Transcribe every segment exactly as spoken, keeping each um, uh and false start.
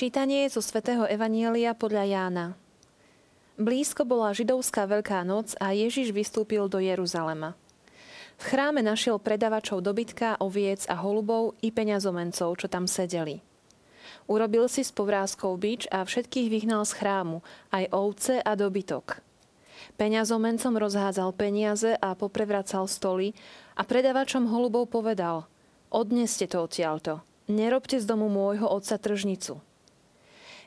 Čítanie zo svätého Evanjelia podľa Jána. Blízko bola židovská Veľká noc a Ježiš vystúpil do Jeruzalema. V chráme našiel predavačov dobytka, oviec a holubov i peňazomencov, čo tam sedeli. Urobil si s povrázkou bič a všetkých vyhnal z chrámu, aj ovce a dobytok. Peňazomencom rozhádzal peniaze a poprevracal stoly a predavačom holubov povedal: "Odneste to odtiaľto, nerobte z domu môjho otca tržnicu."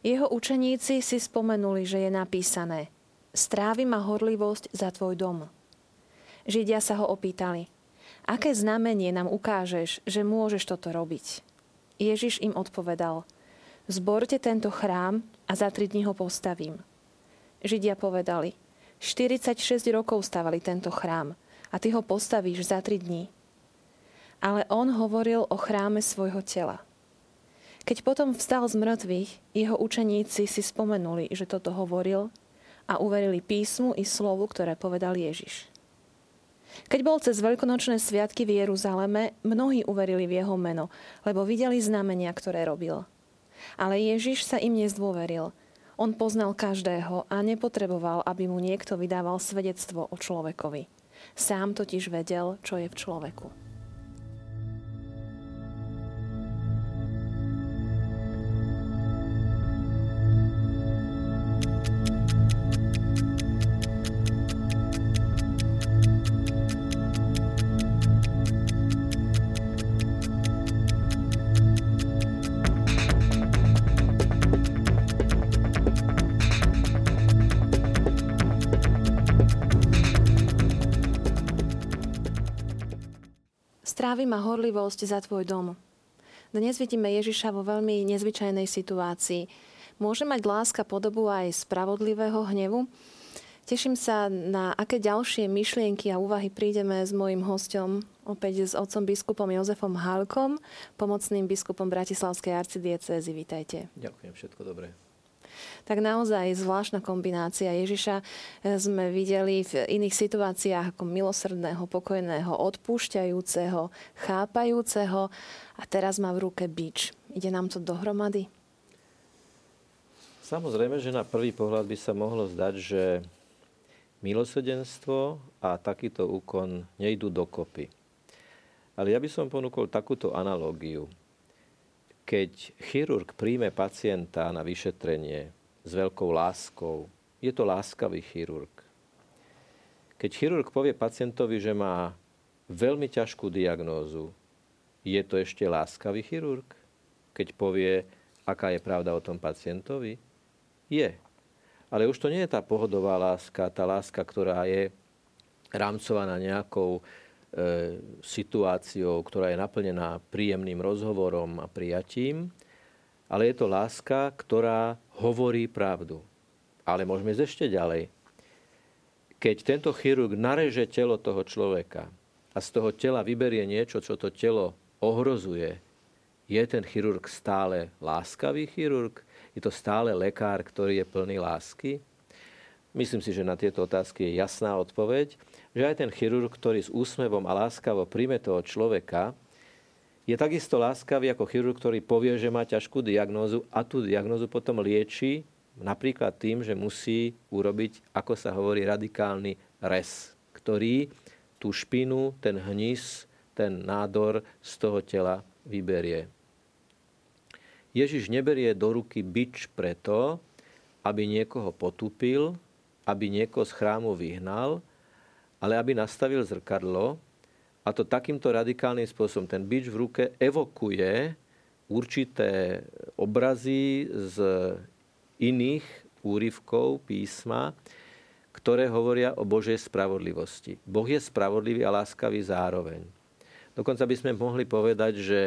Jeho učeníci si spomenuli, že je napísané: "Strávi ma horlivosť za tvoj dom." Židia sa ho opýtali: "Aké znamenie nám ukážeš, že môžeš toto robiť?" Ježiš im odpovedal: "Zborte tento chrám a za tri dní ho postavím." Židia povedali: štyridsaťšesť rokov stavali tento chrám a ty ho postavíš za tri dní." Ale on hovoril o chráme svojho tela. Keď potom vstal z mŕtvych, jeho učeníci si spomenuli, že toto hovoril, a uverili písmu i slovu, ktoré povedal Ježiš. Keď bol cez veľkonočné sviatky v Jeruzaleme, mnohí uverili v jeho meno, lebo videli znamenia, ktoré robil. Ale Ježiš sa im nezdôveril. On poznal každého a nepotreboval, aby mu niekto vydával svedectvo o človekovi. Sám totiž vedel, čo je v človeku. Strávi ma horlivosť za tvoj dom. Dnes vidíme Ježiša vo veľmi nezvyčajnej situácii. Môže mať láska podobu aj spravodlivého hnevu? Teším sa, na aké ďalšie myšlienky a úvahy prídeme s mojím hosťom, opäť s otcom biskupom Jozefom Halkom, pomocným biskupom Bratislavskej arcidiecézy. Vítajte. Ďakujem, všetko dobré. Tak naozaj zvláštna kombinácia Ježiša. Sme videli v iných situáciách ako milosrdného, pokojného, odpúšťajúceho, chápajúceho, a teraz má v ruke bič. Ide nám to dohromady? Samozrejme, že na prvý pohľad by sa mohlo zdať, že milosrdenstvo a takýto úkon nejdú dokopy. Ale ja by som ponúkol takúto analógiu. Keď chirurg príjme pacienta na vyšetrenie s veľkou láskou, je to láskavý chirurg. Keď chirurg povie pacientovi, že má veľmi ťažkú diagnózu, je to ešte láskavý chirurg? Keď povie, aká je pravda o tom pacientovi, je. Ale už to nie je tá pohodová láska, tá láska, ktorá je rámcovaná nejakou situáciou, ktorá je naplnená príjemným rozhovorom a prijatím, ale je to láska, ktorá hovorí pravdu. Ale môžeme ísť ešte ďalej. Keď tento chirurg nareže telo toho človeka a z toho tela vyberie niečo, čo to telo ohrozuje, je ten chirurg stále láskavý chirurg? Je to stále lekár, ktorý je plný lásky? Myslím si, že na tieto otázky je jasná odpoveď, že aj ten chirurg, ktorý s úsmevom a láskavo príjme toho človeka, je takisto láskavý ako chirurg, ktorý povie, že má ťažkú diagnózu, a tú diagnózu potom lieči napríklad tým, že musí urobiť, ako sa hovorí, radikálny rez, ktorý tú špinu, ten hnis, ten nádor z toho tela vyberie. Ježiš neberie do ruky bič preto, aby niekoho potúpil, aby niekoho z chrámu vyhnal, ale aby nastavil zrkadlo, a to takýmto radikálnym spôsobom. Ten bič v ruke evokuje určité obrazy z iných úryvkov písma, ktoré hovoria o Božej spravodlivosti. Boh je spravodlivý a láskavý zároveň. Dokonca by sme mohli povedať, že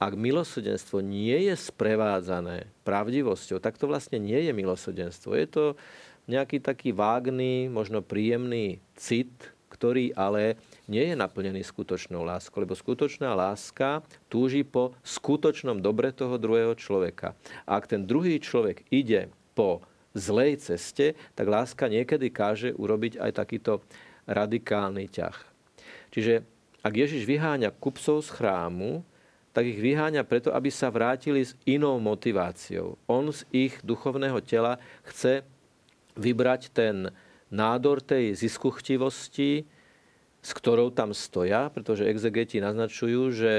ak milosrdenstvo nie je sprevádzané pravdivosťou, tak to vlastne nie je milosrdenstvo. Je to nejaký taký vágný, možno príjemný cit, ktorý ale nie je naplnený skutočnou láskou, lebo skutočná láska túži po skutočnom dobre toho druhého človeka. A ak ten druhý človek ide po zlej ceste, tak láska niekedy káže urobiť aj takýto radikálny ťah. Čiže ak Ježiš vyháňa kupcov z chrámu, tak ich vyháňa preto, aby sa vrátili s inou motiváciou. On z ich duchovného tela chce vybrať ten nádor tej ziskuchtivosti, s ktorou tam stoja, pretože exegeti naznačujú, že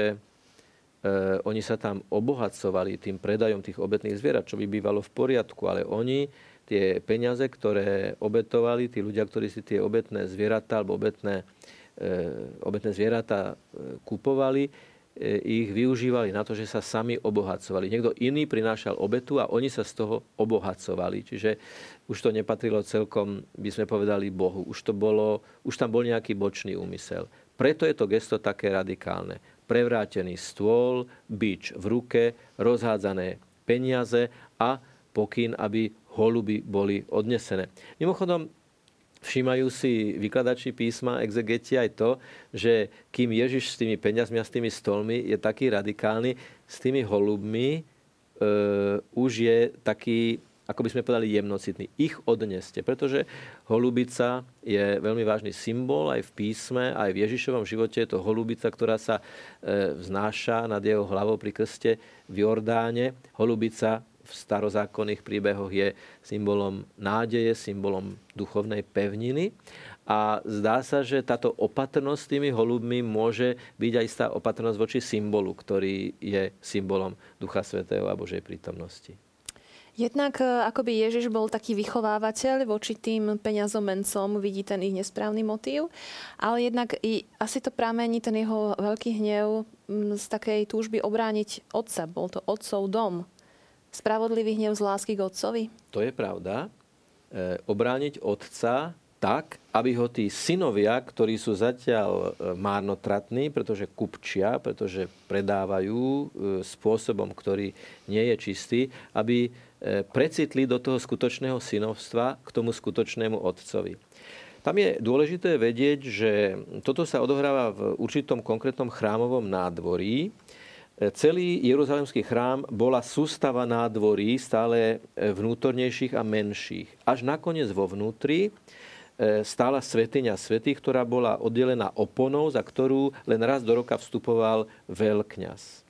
oni sa tam obohacovali tým predajom tých obetných zvierat, čo by bývalo v poriadku, ale oni tie peniaze, ktoré obetovali, tí ľudia, ktorí si tie obetné zvieratá alebo obetné, obetné zvieratá kupovali, ich využívali na to, že sa sami obohacovali. Niekto iný prinášal obetu a oni sa z toho obohacovali. Čiže už to nepatrilo celkom, by sme povedali, Bohu. Už to bolo, už tam bol nejaký bočný úmysel. Preto je to gesto také radikálne. Prevrátený stôl, bič v ruke, rozhádzané peniaze a pokyn, aby holuby boli odnesené. Mimochodom, všímajú si vykladači písma, exegeti aj to, že kým Ježiš s tými peňazmi a s tými stolmi je taký radikálny, s tými holubmi e, už je taký, ako by sme povedali, jemnocitný. Ich odneste, pretože holubica je veľmi vážny symbol aj v písme, aj v Ježišovom živote. Je to holubica, ktorá sa e, vznáša nad jeho hlavou pri krste v Jordáne. Holubica v starozákonných príbehoch je symbolom nádeje, symbolom duchovnej pevniny. A zdá sa, že táto opatrnosť s tými holubmi môže byť aj istá opatrnosť voči symbolu, ktorý je symbolom Ducha Svätého a Božej prítomnosti. Jednak akoby Ježiš bol taký vychovávateľ voči tým peňazomencom, vidí ten ich nesprávny motív, ale jednak i asi to pramení ten jeho veľký hnev z takej túžby obrániť otca. Bol to otcov dom. Spravodlivý hnev z lásky k otcovi? To je pravda. E, obrániť otca tak, aby ho tí synovia, ktorí sú zatiaľ márnotratní, pretože kupčia, pretože predávajú e, spôsobom, ktorý nie je čistý, aby e, precitli do toho skutočného synovstva k tomu skutočnému otcovi. Tam je dôležité vedieť, že toto sa odohráva v určitom konkrétnom chrámovom nádvorí. Celý Jeruzalemský chrám bola sústava nádvorí, stále vnútornejších a menších. Až nakoniec vo vnútri stála svätyňa svätých, ktorá bola oddelená oponou, za ktorú len raz do roka vstupoval veľkňaz.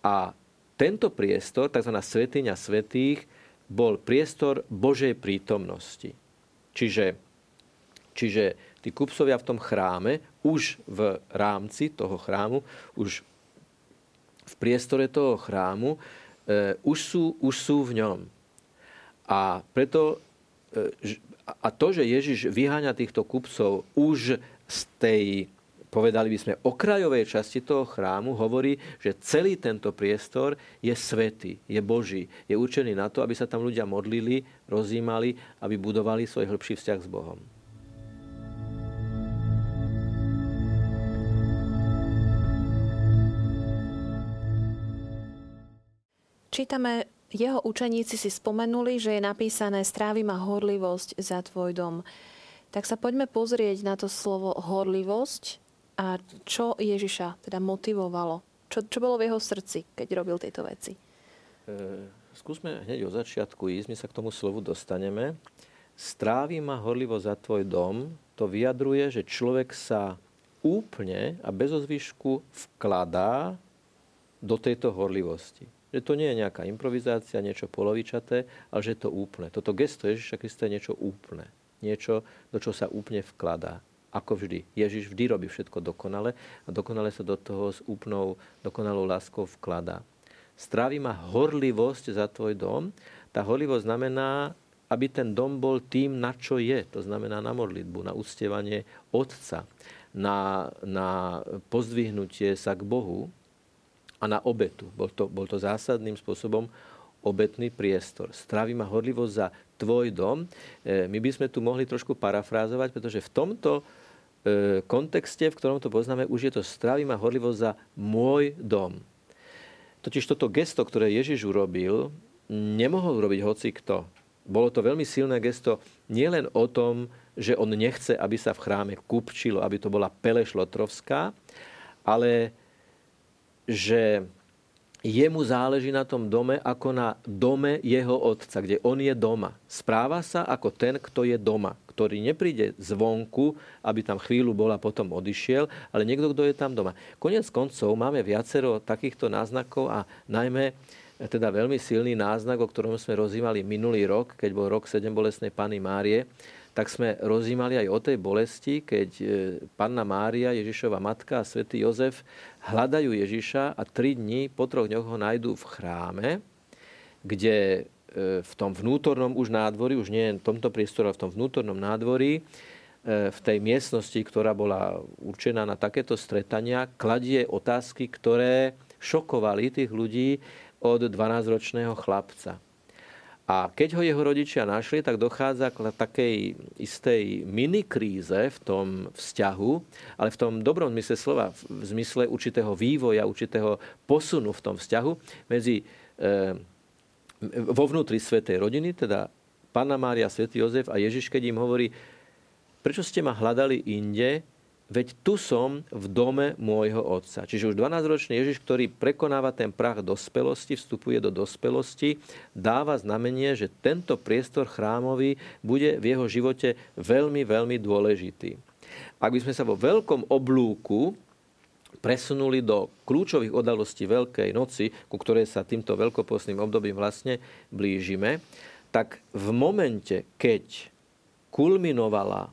A tento priestor, tzv. Svätyňa svätých, bol priestor Božej prítomnosti. Čiže, čiže tí kupcovia v tom chráme, už v rámci toho chrámu, už v priestore toho chrámu, e, už, sú, už sú v ňom. A preto e, a to, že Ježiš vyháňa týchto kupcov už z tej, povedali by sme, okrajovej časti toho chrámu, hovorí, že celý tento priestor je svätý, je Boží, je určený na to, aby sa tam ľudia modlili, rozjímali, aby budovali svoj hĺbší vzťah s Bohom. Čítame, jeho učeníci si spomenuli, že je napísané strávim a horlivosť za tvoj dom. Tak sa poďme pozrieť na to slovo horlivosť a čo Ježiša teda motivovalo. Čo, čo bolo v jeho srdci, keď robil tieto veci? E, skúsme hneď od začiatku ísť, my sa k tomu slovu dostaneme. Strávim a horlivosť za tvoj dom, to vyjadruje, že človek sa úplne a bez ozvyšku vkladá do tejto horlivosti. Že to nie je nejaká improvizácia, niečo polovičaté, ale že je to úplne. Toto gesto Ježiša Krista je niečo úplne. Niečo, do čo sa úplne vkladá. Ako vždy. Ježiš vždy robí všetko dokonale a dokonale sa do toho s úplnou, dokonalou láskou vkladá. Strávi ma horlivosť za tvoj dom. Tá horlivosť znamená, aby ten dom bol tým, na čo je. To znamená na modlitbu, na uctievanie Otca, na, na pozdvihnutie sa k Bohu, a na obetu. Bol to, bol to zásadným spôsobom obetný priestor. Strávi ma horlivosť za tvoj dom. E, my by sme tu mohli trošku parafrázovať, pretože v tomto e, kontexte, v ktorom to poznáme, už je to strávi ma horlivosť za môj dom. Totiž toto gesto, ktoré Ježiš urobil, nemohol urobiť hocikto. Bolo to veľmi silné gesto nielen o tom, že on nechce, aby sa v chráme kupčilo, aby to bola pelešlotrovská, ale že jemu záleží na tom dome ako na dome jeho otca, kde on je doma. Správa sa ako ten, kto je doma, ktorý nepríde zvonku, aby tam chvíľu bol a potom odišiel, ale niekto, kto je tam doma. Koniec koncov máme viacero takýchto náznakov a najmä teda veľmi silný náznak, o ktorom sme rozjímali minulý rok, keď bol rok sedem bolestnej Panny Márie, tak sme rozjímali aj o tej bolesti, keď Panna Mária, Ježišova matka a svätý Jozef hľadajú Ježiša a tri dni, po troch dňoch ho nájdú v chráme, kde v tom vnútornom už nádvorí, už nie v tomto priestore, ale v tom vnútornom nádvorí, v tej miestnosti, ktorá bola určená na takéto stretania, kladie otázky, ktoré šokovali tých ľudí od dvanásťročného chlapca. A keď ho jeho rodičia našli, tak dochádza k takej istej minikríze v tom vzťahu, ale v tom dobrom zmysle slova, v zmysle určitého vývoja, určitého posunu v tom vzťahu medzi, e, vo vnútri svätej rodiny, teda Panna Mária, svätý Jozef a Ježiš, keď im hovorí, prečo ste ma hľadali inde, veď tu som v dome môjho otca. Čiže už dvanásťročný Ježiš, ktorý prekonáva ten prach dospelosti, vstupuje do dospelosti, dáva znamenie, že tento priestor chrámový bude v jeho živote veľmi, veľmi dôležitý. Ak by sme sa vo veľkom oblúku presunuli do kľúčových udalostí Veľkej noci, ku ktorej sa týmto veľkopostným obdobím vlastne blížime, tak v momente, keď kulminovala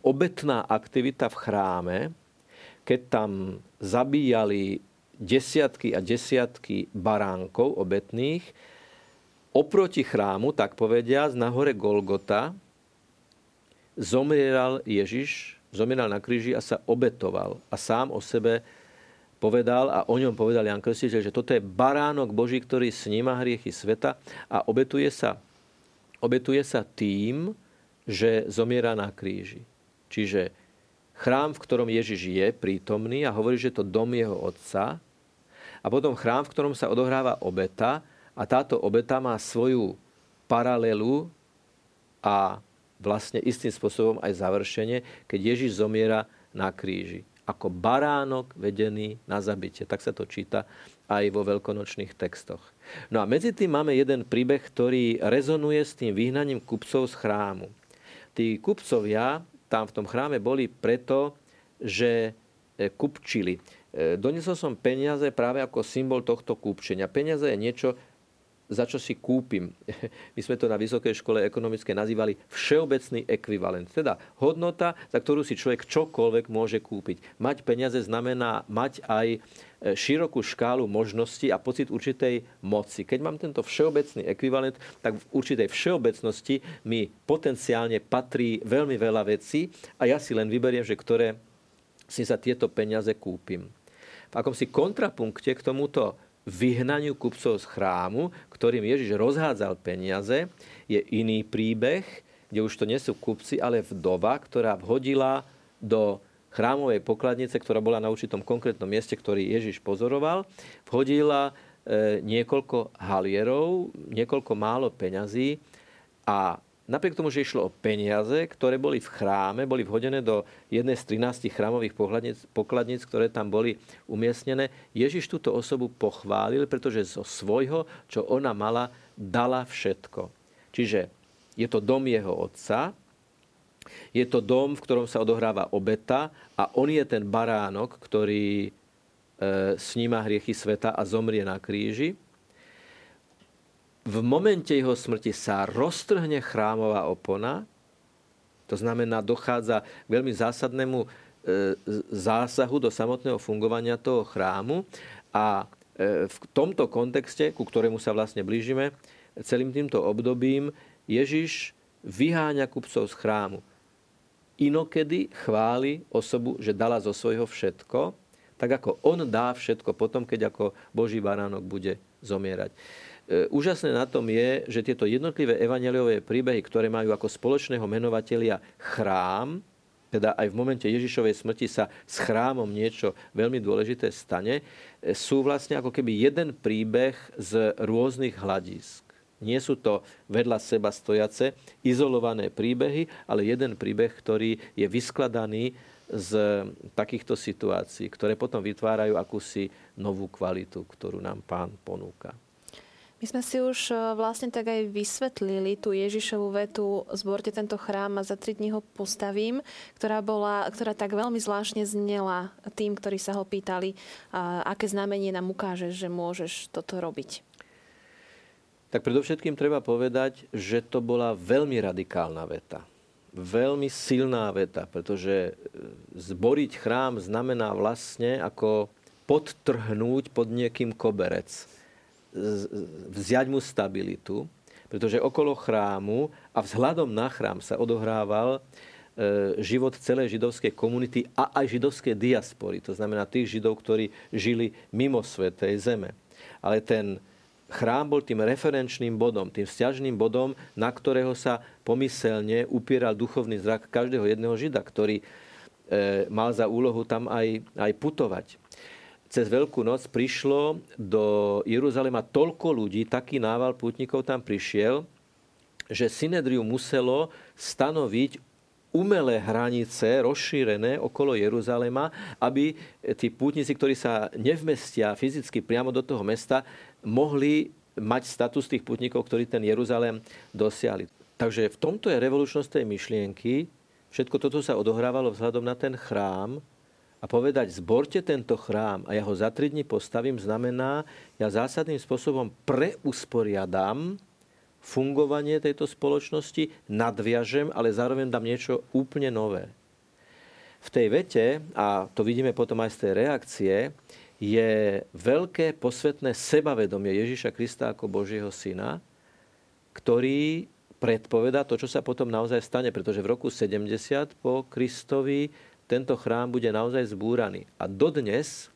obetná aktivita v chráme, keď tam zabíjali desiatky a desiatky baránkov obetných, oproti chrámu, tak povediac, na hore Golgota, zomieral Ježiš, zomieral na kríži a sa obetoval. A sám o sebe povedal a o ňom povedal Ján Krstiteľ, že toto je baránok Boží, ktorý sníma hriechy sveta a obetuje sa, obetuje sa tým, že zomiera na kríži. Čiže chrám, v ktorom Ježiš je prítomný a hovorí, že to dom jeho otca, a potom chrám, v ktorom sa odohráva obeta, a táto obeta má svoju paralelu a vlastne istým spôsobom aj završenie, keď Ježiš zomiera na kríži. Ako baránok vedený na zabitie. Tak sa to číta aj vo veľkonočných textoch. No a medzi tým máme jeden príbeh, ktorý rezonuje s tým vyhnaním kupcov z chrámu. Tí kupcovia tam v tom chráme boli preto, že kupčili. Doniesol som peniaze práve ako symbol tohto kupčenia. Peniaze je niečo, za čo si kúpim. My sme to na Vysokej škole ekonomické nazývali všeobecný ekvivalent. Teda hodnota, za ktorú si človek čokoľvek môže kúpiť. Mať peniaze znamená mať aj širokú škálu možností a pocit určitej moci. Keď mám tento všeobecný ekvivalent, tak v určitej všeobecnosti mi potenciálne patrí veľmi veľa vecí a ja si len vyberiem, že ktoré si za tieto peniaze kúpim. V akomsi kontrapunkte k tomuto vyhnaniu kupcov z chrámu, ktorým Ježiš rozhádzal peniaze, je iný príbeh, kde už to nie sú kupci, ale vdova, ktorá vhodila do chrámovej pokladnice, ktorá bola na určitom konkrétnom mieste, ktorý Ježiš pozoroval, vhodila e, niekoľko halierov, niekoľko málo peňazí a napriek tomu, že išlo o peniaze, ktoré boli v chráme, boli vhodené do jednej z trinástich chrámových pokladníc, ktoré tam boli umiestnené, Ježiš túto osobu pochválil, pretože zo svojho, čo ona mala, dala všetko. Čiže je to dom jeho otca, je to dom, v ktorom sa odohráva obeta a on je ten baránok, ktorý e, sníma hriechy sveta a zomrie na kríži. V momente jeho smrti sa roztrhne chrámová opona, to znamená, dochádza k veľmi zásadnému e, zásahu do samotného fungovania toho chrámu a e, v tomto kontexte, ku ktorému sa vlastne blížime, celým týmto obdobím Ježiš vyháňa kupcov z chrámu. Inokedy chváli osobu, že dala zo svojho všetko, tak ako on dá všetko potom, keď ako Boží baránok bude zomierať. E, úžasné na tom je, že tieto jednotlivé evanjeliové príbehy, ktoré majú ako spoločného menovatelia chrám, teda aj v momente Ježišovej smrti sa s chrámom niečo veľmi dôležité stane, e, sú vlastne ako keby jeden príbeh z rôznych hľadísk. Nie sú to vedľa seba stojace, izolované príbehy, ale jeden príbeh, ktorý je vyskladaný z takýchto situácií, ktoré potom vytvárajú akúsi novú kvalitu, ktorú nám Pán ponúka. My sme si už vlastne tak aj vysvetlili tú Ježišovu vetu "Zborte tento chrám a za tri dní ho postavím", ktorá, bola, ktorá tak veľmi zvláštne znela tým, ktorí sa ho pýtali, aké znamenie nám ukážeš, že môžeš toto robiť. Tak predovšetkým treba povedať, že to bola veľmi radikálna veta. Veľmi silná veta, pretože zboriť chrám znamená vlastne ako podtrhnúť pod niekým koberec. Vziať mu stabilitu, pretože okolo chrámu a vzhľadom na chrám sa odohrával život celej židovskej komunity a aj židovskej diaspory, to znamená tých Židov, ktorí žili mimo svätej zeme. Ale ten chrám bol tým referenčným bodom, tým sťažným bodom, na ktorého sa pomyselne upieral duchovný zrak každého jedného Žida, ktorý mal za úlohu tam aj, aj putovať. Cez Veľkú noc prišlo do Jeruzalema toľko ľudí, taký nával pútnikov tam prišiel, že synedrium muselo stanoviť umelé hranice rozšírené okolo Jeruzalema, aby tí pútnici, ktorí sa nevmestia fyzicky priamo do toho mesta, mohli mať status tých pútnikov, ktorí ten Jeruzalem dosiahli. Takže v tomto je revolučnosť tej myšlienky. Všetko toto sa odohrávalo vzhľadom na ten chrám. A povedať, zborte tento chrám a ja ho za tri dni postavím, znamená, ja zásadným spôsobom preusporiadam fungovanie tejto spoločnosti, nadviažem, ale zároveň dám niečo úplne nové. V tej vete, a to vidíme potom aj z tej reakcie, je veľké posvetné sebavedomie Ježiša Krista ako Božieho syna, ktorý predpovedá to, čo sa potom naozaj stane, pretože v roku sedemdesiat po Kristovi tento chrám bude naozaj zbúraný. A dodnes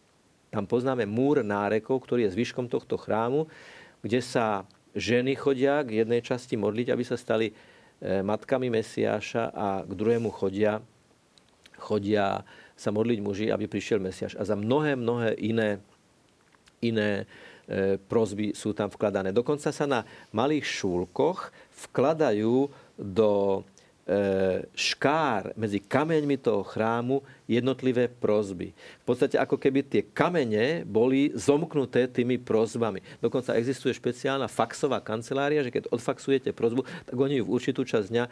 tam poznáme múr nárekov, ktorý je zvyškom tohto chrámu, kde sa ženy chodia k jednej časti modliť, aby sa stali matkami Mesiáša, a k druhému chodia, chodia sa modliť muži, aby prišiel Mesiáš. A za mnohé, mnohé iné, iné e, prosby sú tam vkladané. Dokonca sa na malých šúlkoch vkladajú do škár medzi kameňmi toho chrámu jednotlivé prosby. V podstate ako keby tie kamene boli zomknuté tými prosbami. Dokonca existuje špeciálna faxová kancelária, že keď odfaxujete prosbu, tak oni ju v určitú časť dňa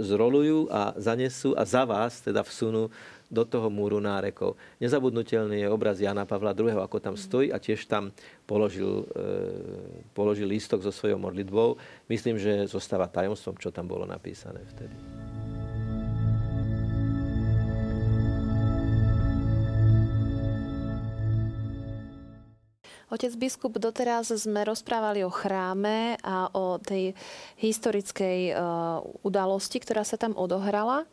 zrolujú a zanesú a za vás teda vsunú do toho múru nárekov. Nezabudnutelný je obraz Jana Pavla druhého, ako tam stojí a tiež tam položil, e, položil lístok so svojou modlitbou. Myslím, že zostáva tajomstvom, čo tam bolo napísané vtedy. Otec biskup, doteraz sme rozprávali o chráme a o tej historickej udalosti, ktorá sa tam odohrala.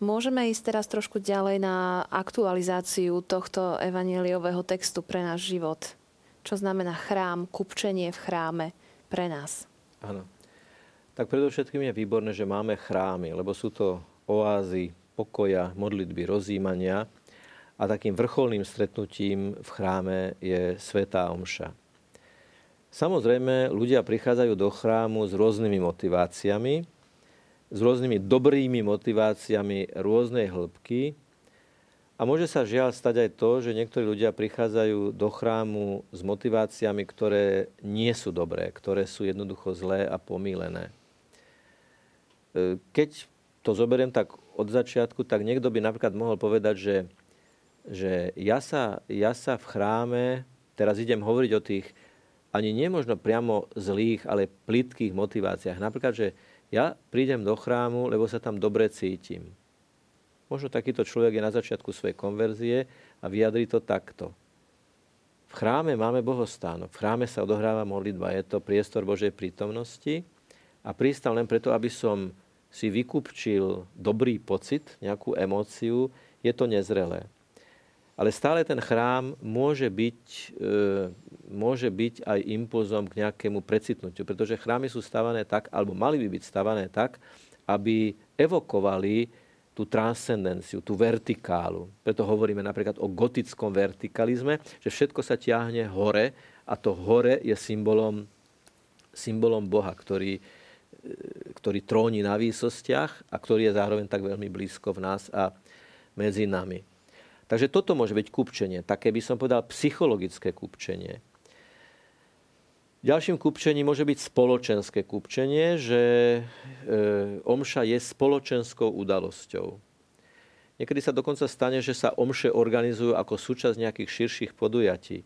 Môžeme ísť teraz trošku ďalej na aktualizáciu tohto evanjeliového textu pre náš život. Čo znamená chrám, kupčenie v chráme pre nás? Áno. Tak predovšetkým je výborné, že máme chrámy, lebo sú to oázy pokoja, modlitby, rozjímania. A takým vrcholným stretnutím v chráme je svätá omša. Samozrejme, ľudia prichádzajú do chrámu s rôznymi motiváciami, s rôznymi dobrými motiváciami rôznej hĺbky. A môže sa žiaľ stať aj to, že niektorí ľudia prichádzajú do chrámu s motiváciami, ktoré nie sú dobré, ktoré sú jednoducho zlé a pomýlené. Keď to zoberiem tak od začiatku, tak niekto by napríklad mohol povedať, že že ja sa, ja sa v chráme, teraz idem hovoriť o tých ani nemožno priamo zlých, ale plytkých motiváciách. Napríklad, že ja prídem do chrámu, lebo sa tam dobre cítim. Možno takýto človek je na začiatku svojej konverzie a vyjadri to takto. V chráme máme bohostánok, v chráme sa odohráva modlitba, je to priestor Božej prítomnosti a pristal len preto, aby som si vykupčil dobrý pocit, nejakú emóciu, je to nezrelé. Ale stále ten chrám môže byť, e, môže byť aj impulzom k nejakému precitnutiu, pretože chrámy sú stavané tak, alebo mali by byť stavané tak, aby evokovali tú transcendenciu, tú vertikálu. Preto hovoríme napríklad o gotickom vertikalizme, že všetko sa ťahne hore a to hore je symbolom, symbolom Boha, ktorý, e, ktorý tróni na výsostiach a ktorý je zároveň tak veľmi blízko v nás a v medzi nami. Takže toto môže byť kupčenie, také by som povedal psychologické kupčenie. Ďalším kupčením môže byť spoločenské kupčenie, že e, omša je spoločenskou udalosťou. Niekedy sa dokonca stane, že sa omše organizujú ako súčasť nejakých širších podujatí.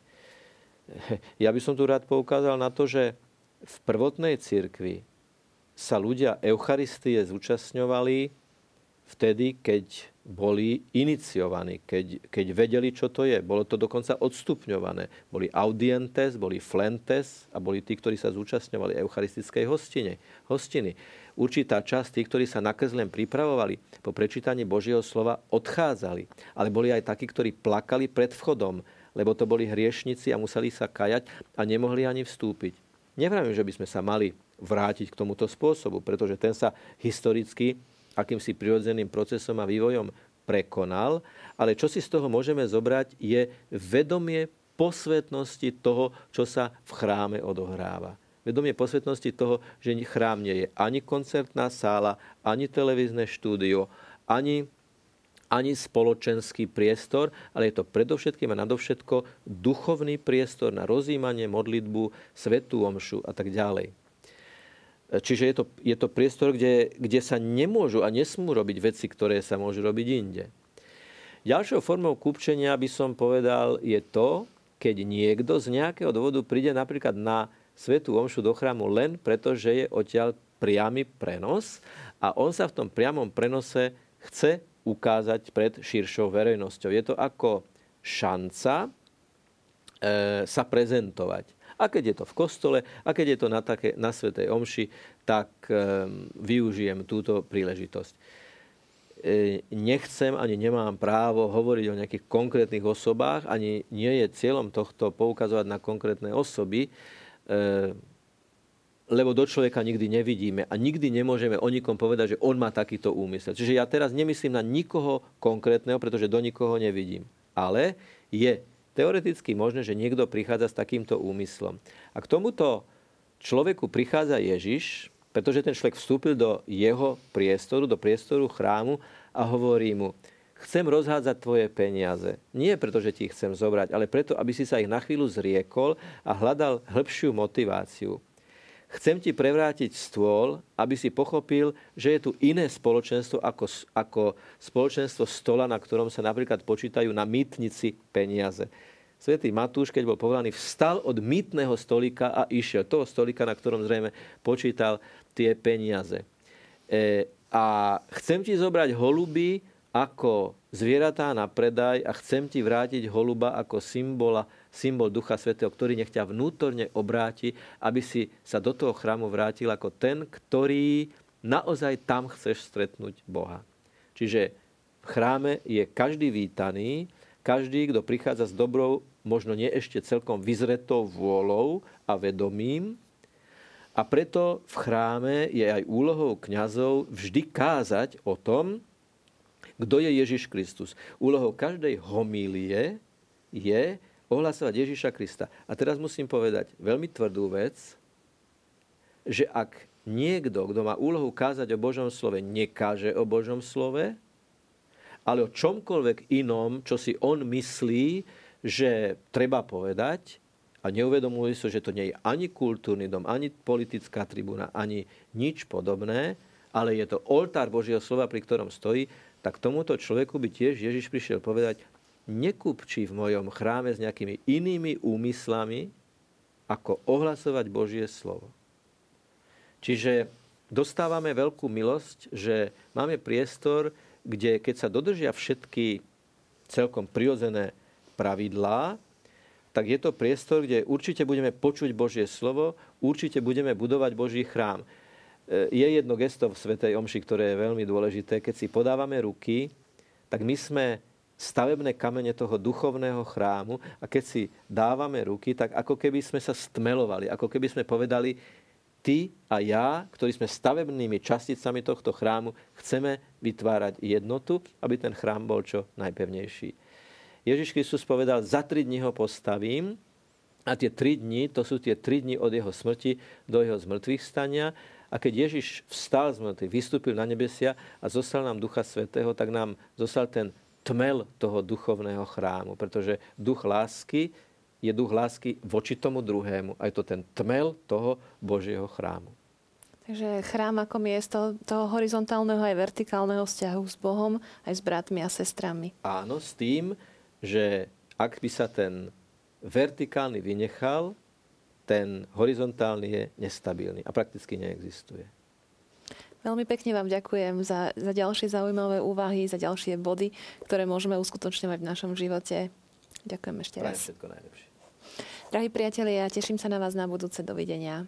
Ja by som tu rád poukázal na to, že v prvotnej cirkvi sa ľudia Eucharistie zúčastňovali vtedy, keď boli iniciovaní, keď, keď vedeli, čo to je. Bolo to dokonca odstupňované. Boli audientes, boli flentes a boli tí, ktorí sa zúčastňovali eucharistickej hostine, hostiny. Určitá časť tí, ktorí sa na kreslen pripravovali, po prečítaní Božieho slova odchádzali. Ale boli aj takí, ktorí plakali pred vchodom, lebo to boli hriešnici a museli sa kajať a nemohli ani vstúpiť. Nevravím, že by sme sa mali vrátiť k tomuto spôsobu, pretože ten sa historicky akýmsi prirodzeným procesom a vývojom prekonal, ale čo si z toho môžeme zobrať, je vedomie posvetnosti toho, čo sa v chráme odohráva. Vedomie posvetnosti toho, že chrám nie je ani koncertná sála, ani televízne štúdio, ani, ani spoločenský priestor, ale je to predovšetkým a nadovšetko duchovný priestor na rozjímanie, modlitbu, svätú omšu a tak ďalej. Čiže je to, je to priestor, kde, kde sa nemôžu a nesmú robiť veci, ktoré sa môžu robiť inde. Ďalšou formou kupčenia, by som povedal, je to, keď niekto z nejakého dôvodu príde napríklad na svätú omšu do chrámu len preto, že je odtiaľ priamy prenos a on sa v tom priamom prenose chce ukázať pred širšou verejnosťou. Je to ako šanca e, sa prezentovať. A keď je to v kostole, a keď je to na, také, na svätej omši, tak e, využijem túto príležitosť. E, nechcem, ani nemám právo hovoriť o nejakých konkrétnych osobách, ani nie je cieľom tohto poukazovať na konkrétne osoby, e, lebo do človeka nikdy nevidíme a nikdy nemôžeme o nikom povedať, že on má takýto úmysel. Čiže ja teraz nemyslím na nikoho konkrétneho, pretože do nikoho nevidím. Ale je teoreticky možné, že niekto prichádza s takýmto úmyslom. A k tomuto človeku prichádza Ježiš, pretože ten človek vstúpil do jeho priestoru, do priestoru chrámu a hovorí mu, chcem rozhádzať tvoje peniaze. Nie preto, že ti ich chcem zobrať, ale preto, aby si sa ich na chvíľu zriekol a hľadal hĺbšiu motiváciu. Chcem ti prevrátiť stôl, aby si pochopil, že je tu iné spoločenstvo ako, ako spoločenstvo stola, na ktorom sa napríklad počítajú na mýtnici peniaze. Svätý Matúš, keď bol povolaný, vstal od mýtneho stolíka a išiel. Toho stolíka, na ktorom zrejme počítal tie peniaze. E, a chcem ti zobrať holuby ako zvieratá na predaj a chcem ti vrátiť holuba ako symbola symbol Ducha Svätého, ktorý nech ťa vnútorne obráti, aby si sa do toho chrámu vrátil ako ten, ktorý naozaj tam chceš stretnúť Boha. Čiže v chráme je každý vítaný, každý, kto prichádza s dobrou, možno nie ešte celkom vyzretou vôľou a vedomím. A preto v chráme je aj úlohou kňazov vždy kázať o tom, kto je Ježiš Kristus. Úlohou každej homílie je ohlasovať Ježiša Krista. A teraz musím povedať veľmi tvrdú vec, že ak niekto, kto má úlohu kázať o Božom slove, nekáže o Božom slove, ale o čomkoľvek inom, čo si on myslí, že treba povedať, a neuvedomuje sa, že to nie je ani kultúrny dom, ani politická tribúna, ani nič podobné, ale je to oltár Božieho slova, pri ktorom stojí, tak tomuto človeku by tiež Ježiš prišiel povedať, nekupčí v mojom chráme s nejakými inými úmyslami, ako ohlasovať Božie slovo. Čiže dostávame veľkú milosť, že máme priestor, kde keď sa dodržia všetky celkom prirodzené pravidlá, tak je to priestor, kde určite budeme počuť Božie slovo, určite budeme budovať Boží chrám. Je jedno gesto v svätej omši, ktoré je veľmi dôležité. Keď si podávame ruky, tak my sme stavebné kamene toho duchovného chrámu a keď si dávame ruky, tak ako keby sme sa stmelovali, ako keby sme povedali, ty a ja, ktorí sme stavebnými časticami tohto chrámu, chceme vytvárať jednotu, aby ten chrám bol čo najpevnejší. Ježiš Kristus povedal, za tri dni ho postavím a tie tri dni, to sú tie tri dni od jeho smrti do jeho zmŕtvychvstania. A keď Ježiš vstal z mŕtvych, vystúpil na nebesia a zoslal nám Ducha Svätého, tak nám zoslal ten tmel toho duchovného chrámu, pretože duch lásky je duch lásky voči tomu druhému. A je to ten tmel toho Božieho chrámu. Takže chrám ako miesto toho horizontálneho aj vertikálneho vzťahu s Bohom, aj s bratmi a sestrami. Áno, s tým, že ak by sa ten vertikálny vynechal, ten horizontálny je nestabilný a prakticky neexistuje. Veľmi pekne vám ďakujem za, za ďalšie zaujímavé úvahy, za ďalšie body, ktoré môžeme uskutočňovať v našom živote. Ďakujem ešte raz. Prajem všetko najlepšie. Drahí priatelia, ja teším sa na vás na budúce. Dovidenia.